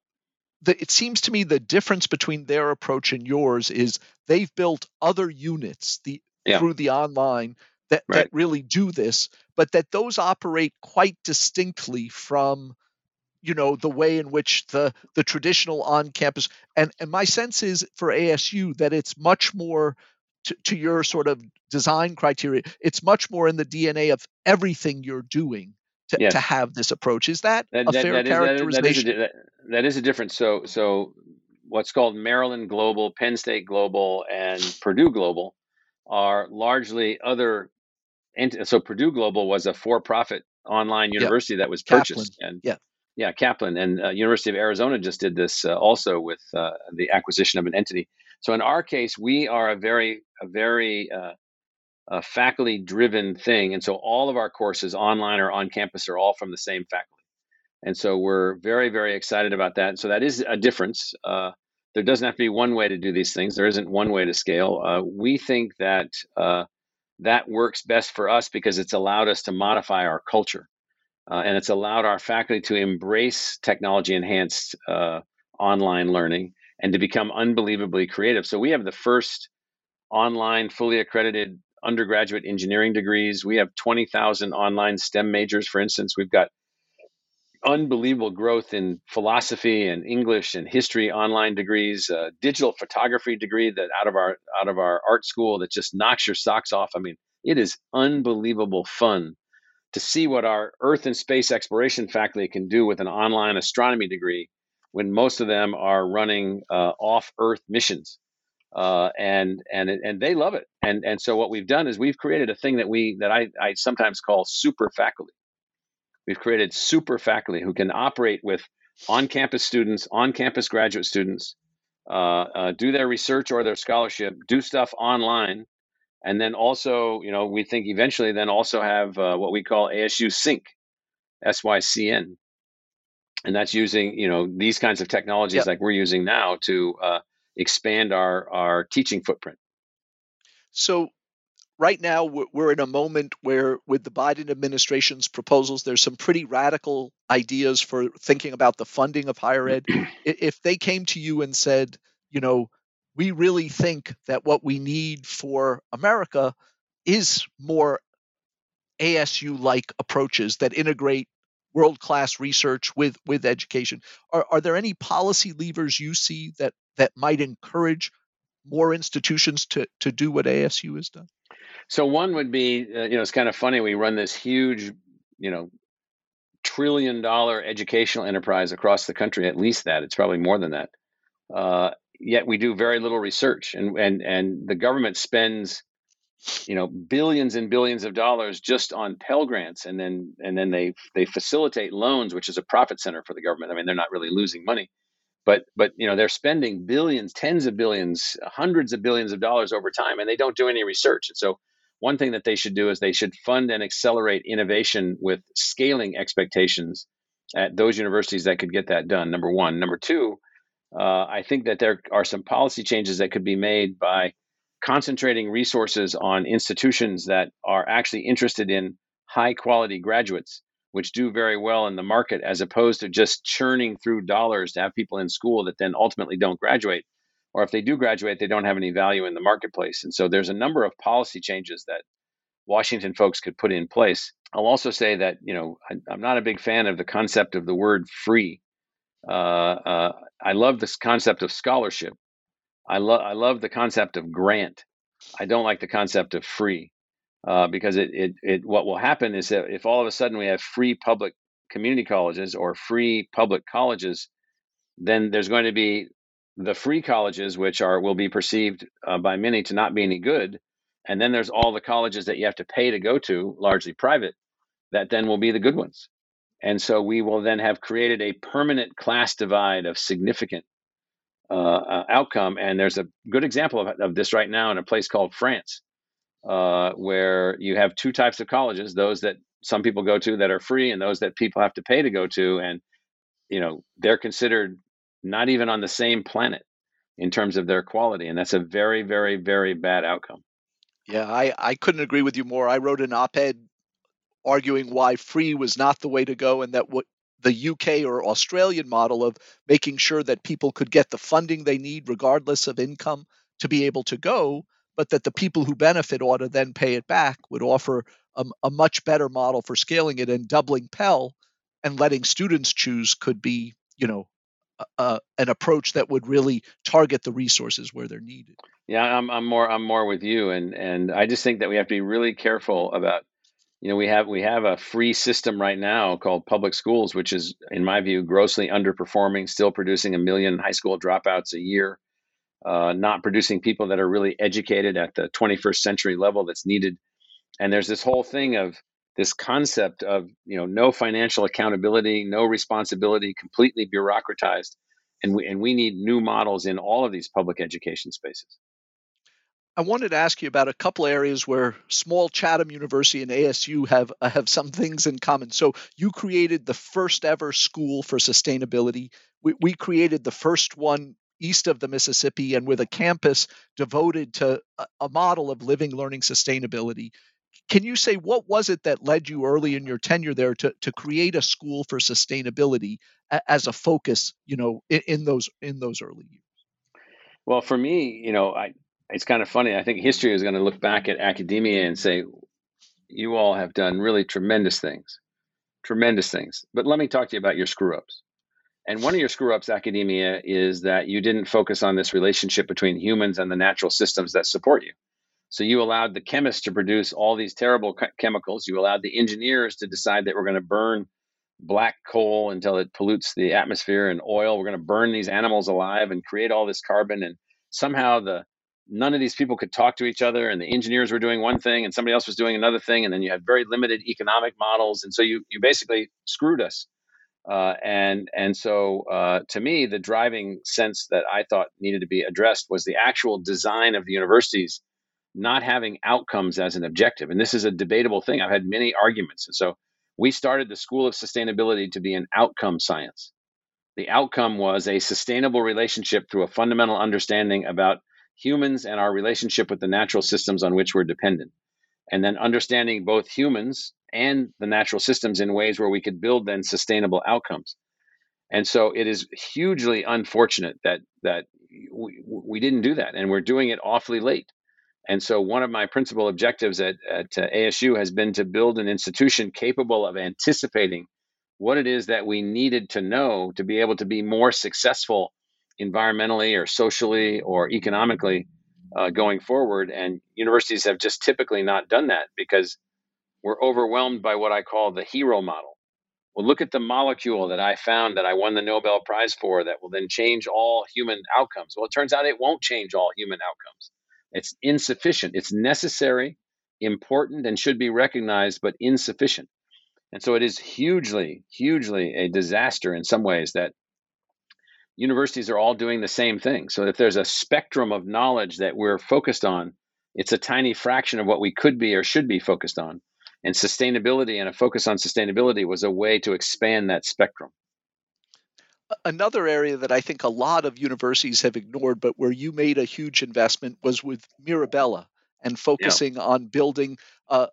It seems to me the difference between their approach and yours is they've built other units through the online that really do this, but that those operate quite distinctly from, the way in which the traditional on-campus. And my sense is for ASU that it's much more to your sort of design criteria, it's much more in the DNA of everything you're doing to have this approach. Is that a fair characterization? That is a difference. So what's called Maryland Global, Penn State Global, and Purdue Global are largely other. And so Purdue Global was a for-profit online university that was purchased. Kaplan. Kaplan and University of Arizona just did this also with the acquisition of an entity. So in our case, we are a very faculty-driven thing. And so all of our courses online or on campus are all from the same faculty. And so we're very, very excited about that. And so that is a difference. There doesn't have to be one way to do these things. There isn't one way to scale. We think that that works best for us because it's allowed us to modify our culture. And it's allowed our faculty to embrace technology-enhanced online learning and to become unbelievably creative. So we have the first online fully accredited undergraduate engineering degrees. We have 20,000 online STEM majors, for instance. We've got unbelievable growth in philosophy and English and history online degrees, a digital photography degree that out of our art school that just knocks your socks off. I mean, it is unbelievable fun to see what our Earth and Space Exploration faculty can do with an online astronomy degree when most of them are running off-Earth missions, and they love it. And so what we've done is we've created a thing that I sometimes call super faculty. We've created super faculty who can operate with on-campus students, on-campus graduate students, do their research or their scholarship, do stuff online, and then also, we think eventually then also have what we call ASU Sync, SYCN. And that's using, these kinds of technologies like we're using now to expand our teaching footprint. So right now we're in a moment where with the Biden administration's proposals, there's some pretty radical ideas for thinking about the funding of higher ed. If they came to you and said, you know, we really think that what we need for America is more ASU-like approaches that integrate world-class research with education. Are there any policy levers you see that might encourage more institutions to do what ASU has done? So one would be, it's kind of funny, we run this huge, $1 trillion educational enterprise across the country, at least that, it's probably more than that. Yet we do very little research, and the government spends, billions and billions of dollars just on Pell grants, and then they facilitate loans, which is a profit center for the government. I mean, they're not really losing money, but they're spending billions, tens of billions, hundreds of billions of dollars over time, and they don't do any research. And so one thing that they should do is they should fund and accelerate innovation with scaling expectations at those universities that could get that done, number one. Number two, I think that there are some policy changes that could be made by concentrating resources on institutions that are actually interested in high quality graduates, which do very well in the market, as opposed to just churning through dollars to have people in school that then ultimately don't graduate. Or if they do graduate, they don't have any value in the marketplace. And so there's a number of policy changes that Washington folks could put in place. I'll also say that, I'm not a big fan of the concept of the word free. I love this concept of scholarship. I love the concept of grant. I don't like the concept of free, because it what will happen is that if all of a sudden we have free public community colleges or free public colleges, then there's going to be the free colleges, which will be perceived by many to not be any good, and then there's all the colleges that you have to pay to go to, largely private, that then will be the good ones. And so we will then have created a permanent class divide of significant outcome. And there's a good example of this right now in a place called France, where you have two types of colleges, those that some people go to that are free and those that people have to pay to go to. And, they're considered not even on the same planet in terms of their quality. And that's a very, very, very bad outcome. Yeah, I couldn't agree with you more. I wrote an op-ed arguing why free was not the way to go, and that what the UK or Australian model of making sure that people could get the funding they need regardless of income to be able to go, but that the people who benefit ought to then pay it back, would offer a much better model for scaling it. And doubling Pell and letting students choose could be, an approach that would really target the resources where they're needed. Yeah, I'm more with you, and I just think that we have to be really careful about. We have a free system right now called public schools, which is, in my view, grossly underperforming, still producing 1 million high school dropouts a year, not producing people that are really educated at the 21st century level that's needed. And there's this whole thing of this concept of, no financial accountability, no responsibility, completely bureaucratized. And we need new models in all of these public education spaces. I wanted to ask you about a couple areas where small Chatham University and ASU have some things in common. So you created the first ever school for sustainability. We created the first one east of the Mississippi, and with a campus devoted to a model of living, learning, sustainability. Can you say what was it that led you early in your tenure there to create a school for sustainability as a focus, in those early years? Well, for me, it's kind of funny. I think history is going to look back at academia and say, you all have done really tremendous things. But let me talk to you about your screw-ups. And one of your screw-ups, academia, is that you didn't focus on this relationship between humans and the natural systems that support you. So you allowed the chemists to produce all these terrible chemicals. You allowed the engineers to decide that we're going to burn black coal until it pollutes the atmosphere, and oil. We're going to burn these animals alive and create all this carbon. And somehow none of these people could talk to each other, and the engineers were doing one thing and somebody else was doing another thing. And then you had very limited economic models. And so you basically screwed us. And so to me, the driving sense that I thought needed to be addressed was the actual design of the universities, not having outcomes as an objective. And this is a debatable thing. I've had many arguments. And so we started the School of Sustainability to be an outcome science. The outcome was a sustainable relationship through a fundamental understanding about humans and our relationship with the natural systems on which we're dependent. and then understanding both humans and the natural systems in ways where we could build then sustainable outcomes. And so it is hugely unfortunate that we didn't do that, and we're doing it awfully late. And so one of my principal objectives at ASU has been to build an institution capable of anticipating what it is that we needed to know to be able to be more successful environmentally or socially or economically going forward. And universities have just typically not done that because we're overwhelmed by what I call the hero model. Well, look at the molecule that I found that I won the Nobel Prize for that will then change all human outcomes. Well, it turns out it won't change all human outcomes. It's insufficient. It's necessary, important, and should be recognized, but insufficient. And so it is hugely, hugely a disaster in some ways that universities are all doing the same thing. So if there's a spectrum of knowledge that we're focused on, it's a tiny fraction of what we could be or should be focused on. And sustainability and a focus on sustainability was a way to expand that spectrum. Another area that I think a lot of universities have ignored, but where you made a huge investment, was with Mirabella and focusing on building a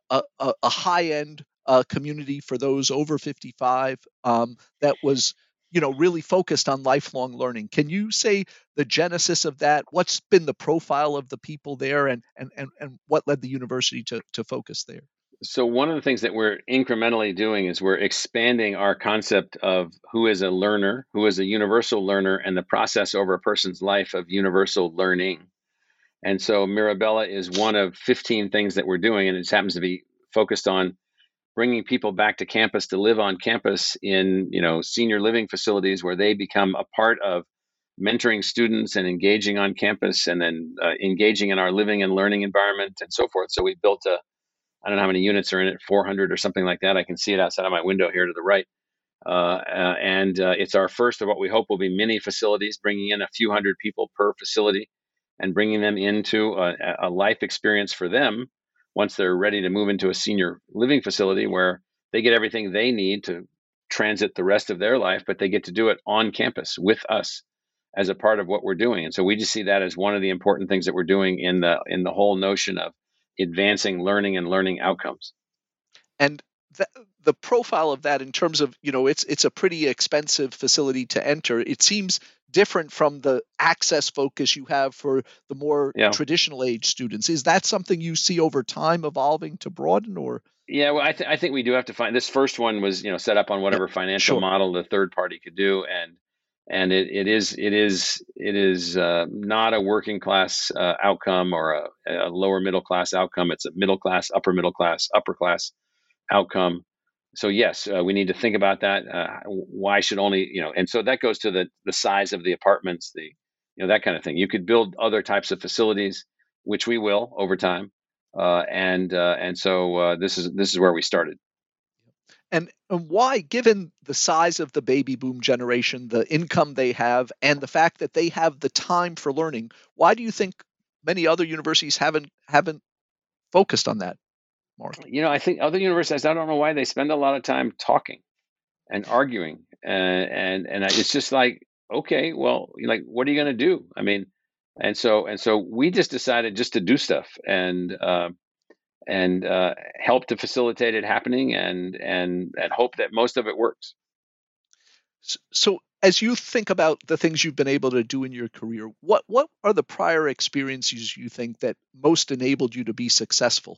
high-end community for those over 55 that was, really focused on lifelong learning. Can you say the genesis of that? What's been the profile of the people there, and what led the university to focus there? So one of the things that we're incrementally doing is we're expanding our concept of who is a learner, who is a universal learner, and the process over a person's life of universal learning. And so Mirabella is one of 15 things that we're doing, and it just happens to be focused on bringing people back to campus to live on campus in, senior living facilities where they become a part of mentoring students and engaging on campus and then engaging in our living and learning environment and so forth. So we built I don't know how many units are in it, 400 or something like that. I can see it outside of my window here to the right. And it's our first of what we hope will be mini facilities, bringing in a few hundred people per facility and bringing them into a life experience for them once they're ready to move into a senior living facility where they get everything they need to transit the rest of their life, but they get to do it on campus with us as a part of what we're doing. And so we just see that as one of the important things that we're doing in the whole notion of advancing learning and learning outcomes. And the profile of that in terms of, it's a pretty expensive facility to enter. It seems different from the access focus you have for the more traditional age students. Is that something you see over time evolving to broaden or? Yeah, well, I think we do have to find this first one was, set up on whatever financial model the third party could do. And it is not a working class outcome or a lower middle class outcome. It's a middle class, upper class outcome. So yes, we need to think about that. Why should only And so that goes to the size of the apartments, the that kind of thing. You could build other types of facilities, which we will over time. And so this is where we started. And why, given the size of the baby boom generation, the income they have, and the fact that they have the time for learning, why do you think many other universities haven't focused on that, Mark? I think other universities, I don't know why they spend a lot of time talking and arguing. And it's just like, okay, well, what are you going to do? I mean, and so we just decided just to do stuff and help to facilitate it happening and hope that most of it works. So as you think about the things you've been able to do in your career, what are the prior experiences you think that most enabled you to be successful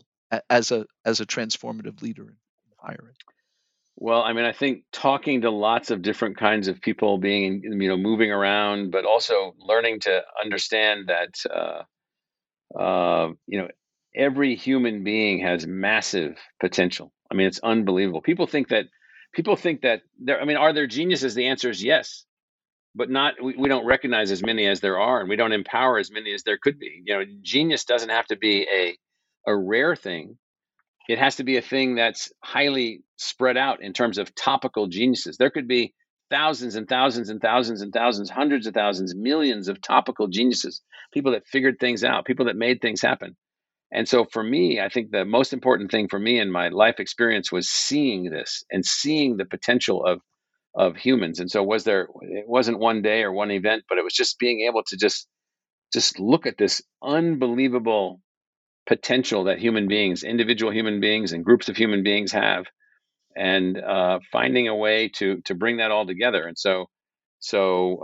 as a transformative leader in higher ed? Well, I think talking to lots of different kinds of people, being, moving around, but also learning to understand that, every human being has massive potential. It's unbelievable. People think that there, are there geniuses? The answer is yes, but we don't recognize as many as there are, and we don't empower as many as there could be. Genius doesn't have to be a rare thing. It has to be a thing that's highly spread out in terms of topical geniuses. There could be thousands and thousands and thousands and thousands, hundreds of thousands, millions of topical geniuses, people that figured things out, people that made things happen. And so for me, I think the most important thing for me in my life experience was seeing this and seeing the potential of humans. And so it wasn't one day or one event, but it was just being able to just look at this unbelievable potential that human beings, individual human beings and groups of human beings have, and finding a way to bring that all together. And so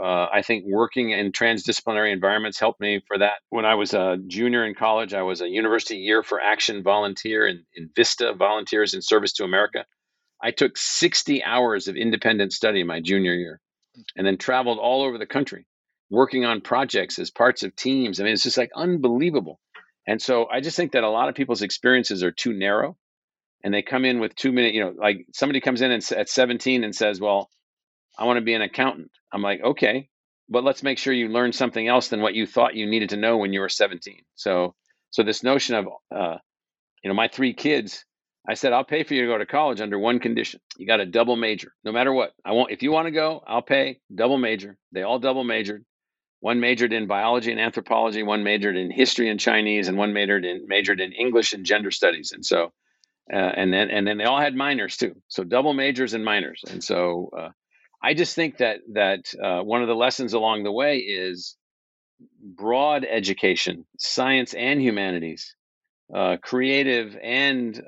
I think working in transdisciplinary environments helped me for that. When I was a junior in college, I was a University Year for Action volunteer in VISTA, Volunteers in Service to America. I took 60 hours of independent study my junior year and then traveled all over the country working on projects as parts of teams. I mean, it's just like unbelievable. And so I just think that a lot of people's experiences are too narrow and they come in with too many, you know, like somebody comes in and, at 17 and says, well, I want to be an accountant. I'm like, okay, but let's make sure you learn something else than what you thought you needed to know when you were 17. So this notion of, my three kids, I said, I'll pay for you to go to college under one condition. You got a double major, no matter what. If you want to go, I'll pay, double major. They all double majored. One majored in biology and anthropology, one majored in history and Chinese, and one majored in English and gender studies. And so, and then they all had minors too. So double majors and minors. And so I just think that one of the lessons along the way is broad education, science and humanities, creative and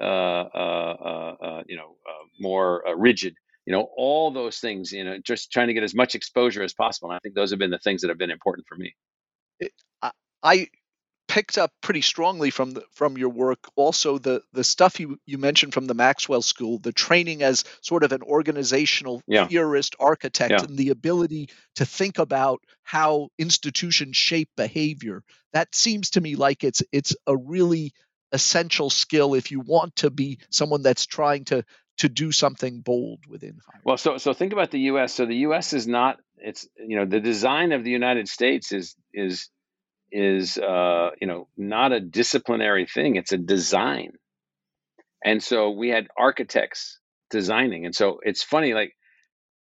more rigid. You know, all those things, you know, just trying to get as much exposure as possible. And I think those have been the things that have been important for me. I picked up pretty strongly from your work also the stuff you mentioned from the Maxwell School, the training as sort of an organizational theorist architect and the ability to think about how institutions shape behavior. That seems to me like it's a really essential skill if you want to be someone that's trying to do something bold within higher. Well, so think about the U.S. So the U.S. is not, it's, you know, the design of the United States is not a disciplinary thing. It's a design. And so we had architects designing. And so it's funny, like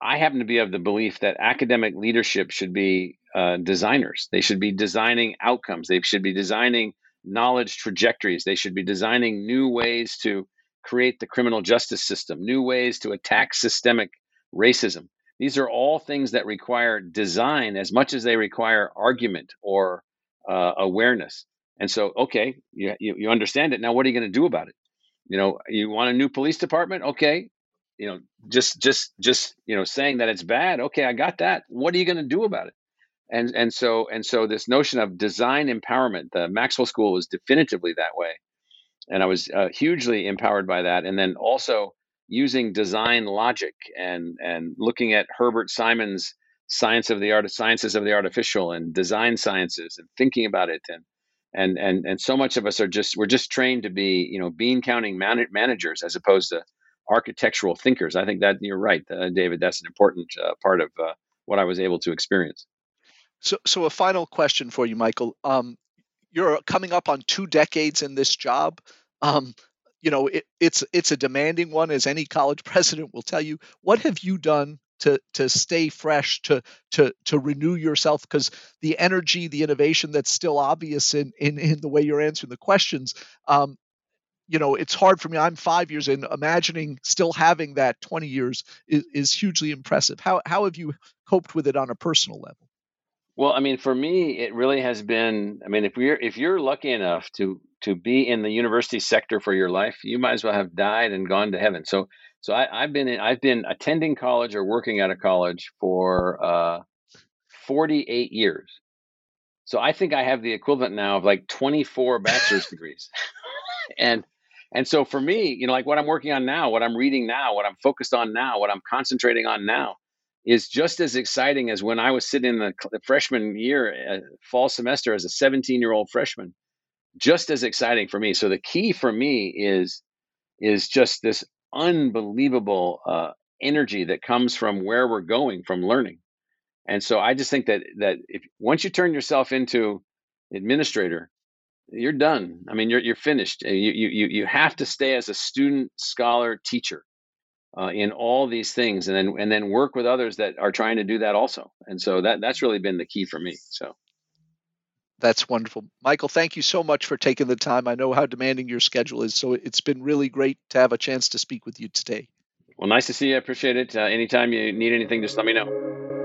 I happen to be of the belief that academic leadership should be designers. They should be designing outcomes. They should be designing knowledge trajectories. They should be designing new ways to create the criminal justice system, new ways to attack systemic racism. These are all things that require design as much as they require argument or awareness. And so, okay, you understand it. Now, what are you going to do about it? You know, you want a new police department? Okay. You know, just saying that it's bad. Okay, I got that. What are you going to do about it? And so this notion of design empowerment, the Maxwell School is definitively that way. And I was hugely empowered by that. And then also using design logic and looking at Herbert Simon's Sciences of the Artificial and design sciences and thinking about it. And so much of us we're just trained to be, you know, bean counting managers as opposed to architectural thinkers. I think that you're right, David, that's an important part of what I was able to experience. So a final question for you, Michael. You're coming up on 2 decades in this job. It's a demanding one, as any college president will tell you. What have you done to stay fresh, to renew yourself? Because the energy, the innovation that's still obvious in the way you're answering the questions, it's hard for me. I'm 5 years in. Imagining still having that 20 years is hugely impressive. How have you coped with it on a personal level? Well, I mean, for me, it really has been, I mean, if you're lucky enough to be in the university sector for your life, you might as well have died and gone to heaven. So I've been attending college or working at a college for 48 years. So I think I have the equivalent now of like 24 bachelor's degrees. And so for me, you know, like what I'm working on now, what I'm reading now, what I'm focused on now, what I'm concentrating on now, is just as exciting as when I was sitting in the freshman year, fall semester as a 17-year-old freshman, just as exciting for me. So the key for me is just this unbelievable energy that comes from where we're going, from learning. And so I just think that if once you turn yourself into administrator, you're done. I mean, you're finished. You have to stay as a student, scholar, teacher. In all these things, and then work with others that are trying to do that also. And so that's really been the key for me. So that's wonderful. Michael, thank you so much for taking the time. I know how demanding your schedule is, so it's been really great to have a chance to speak with you today. Well, nice to see you. I appreciate it. Anytime you need anything, just let me know.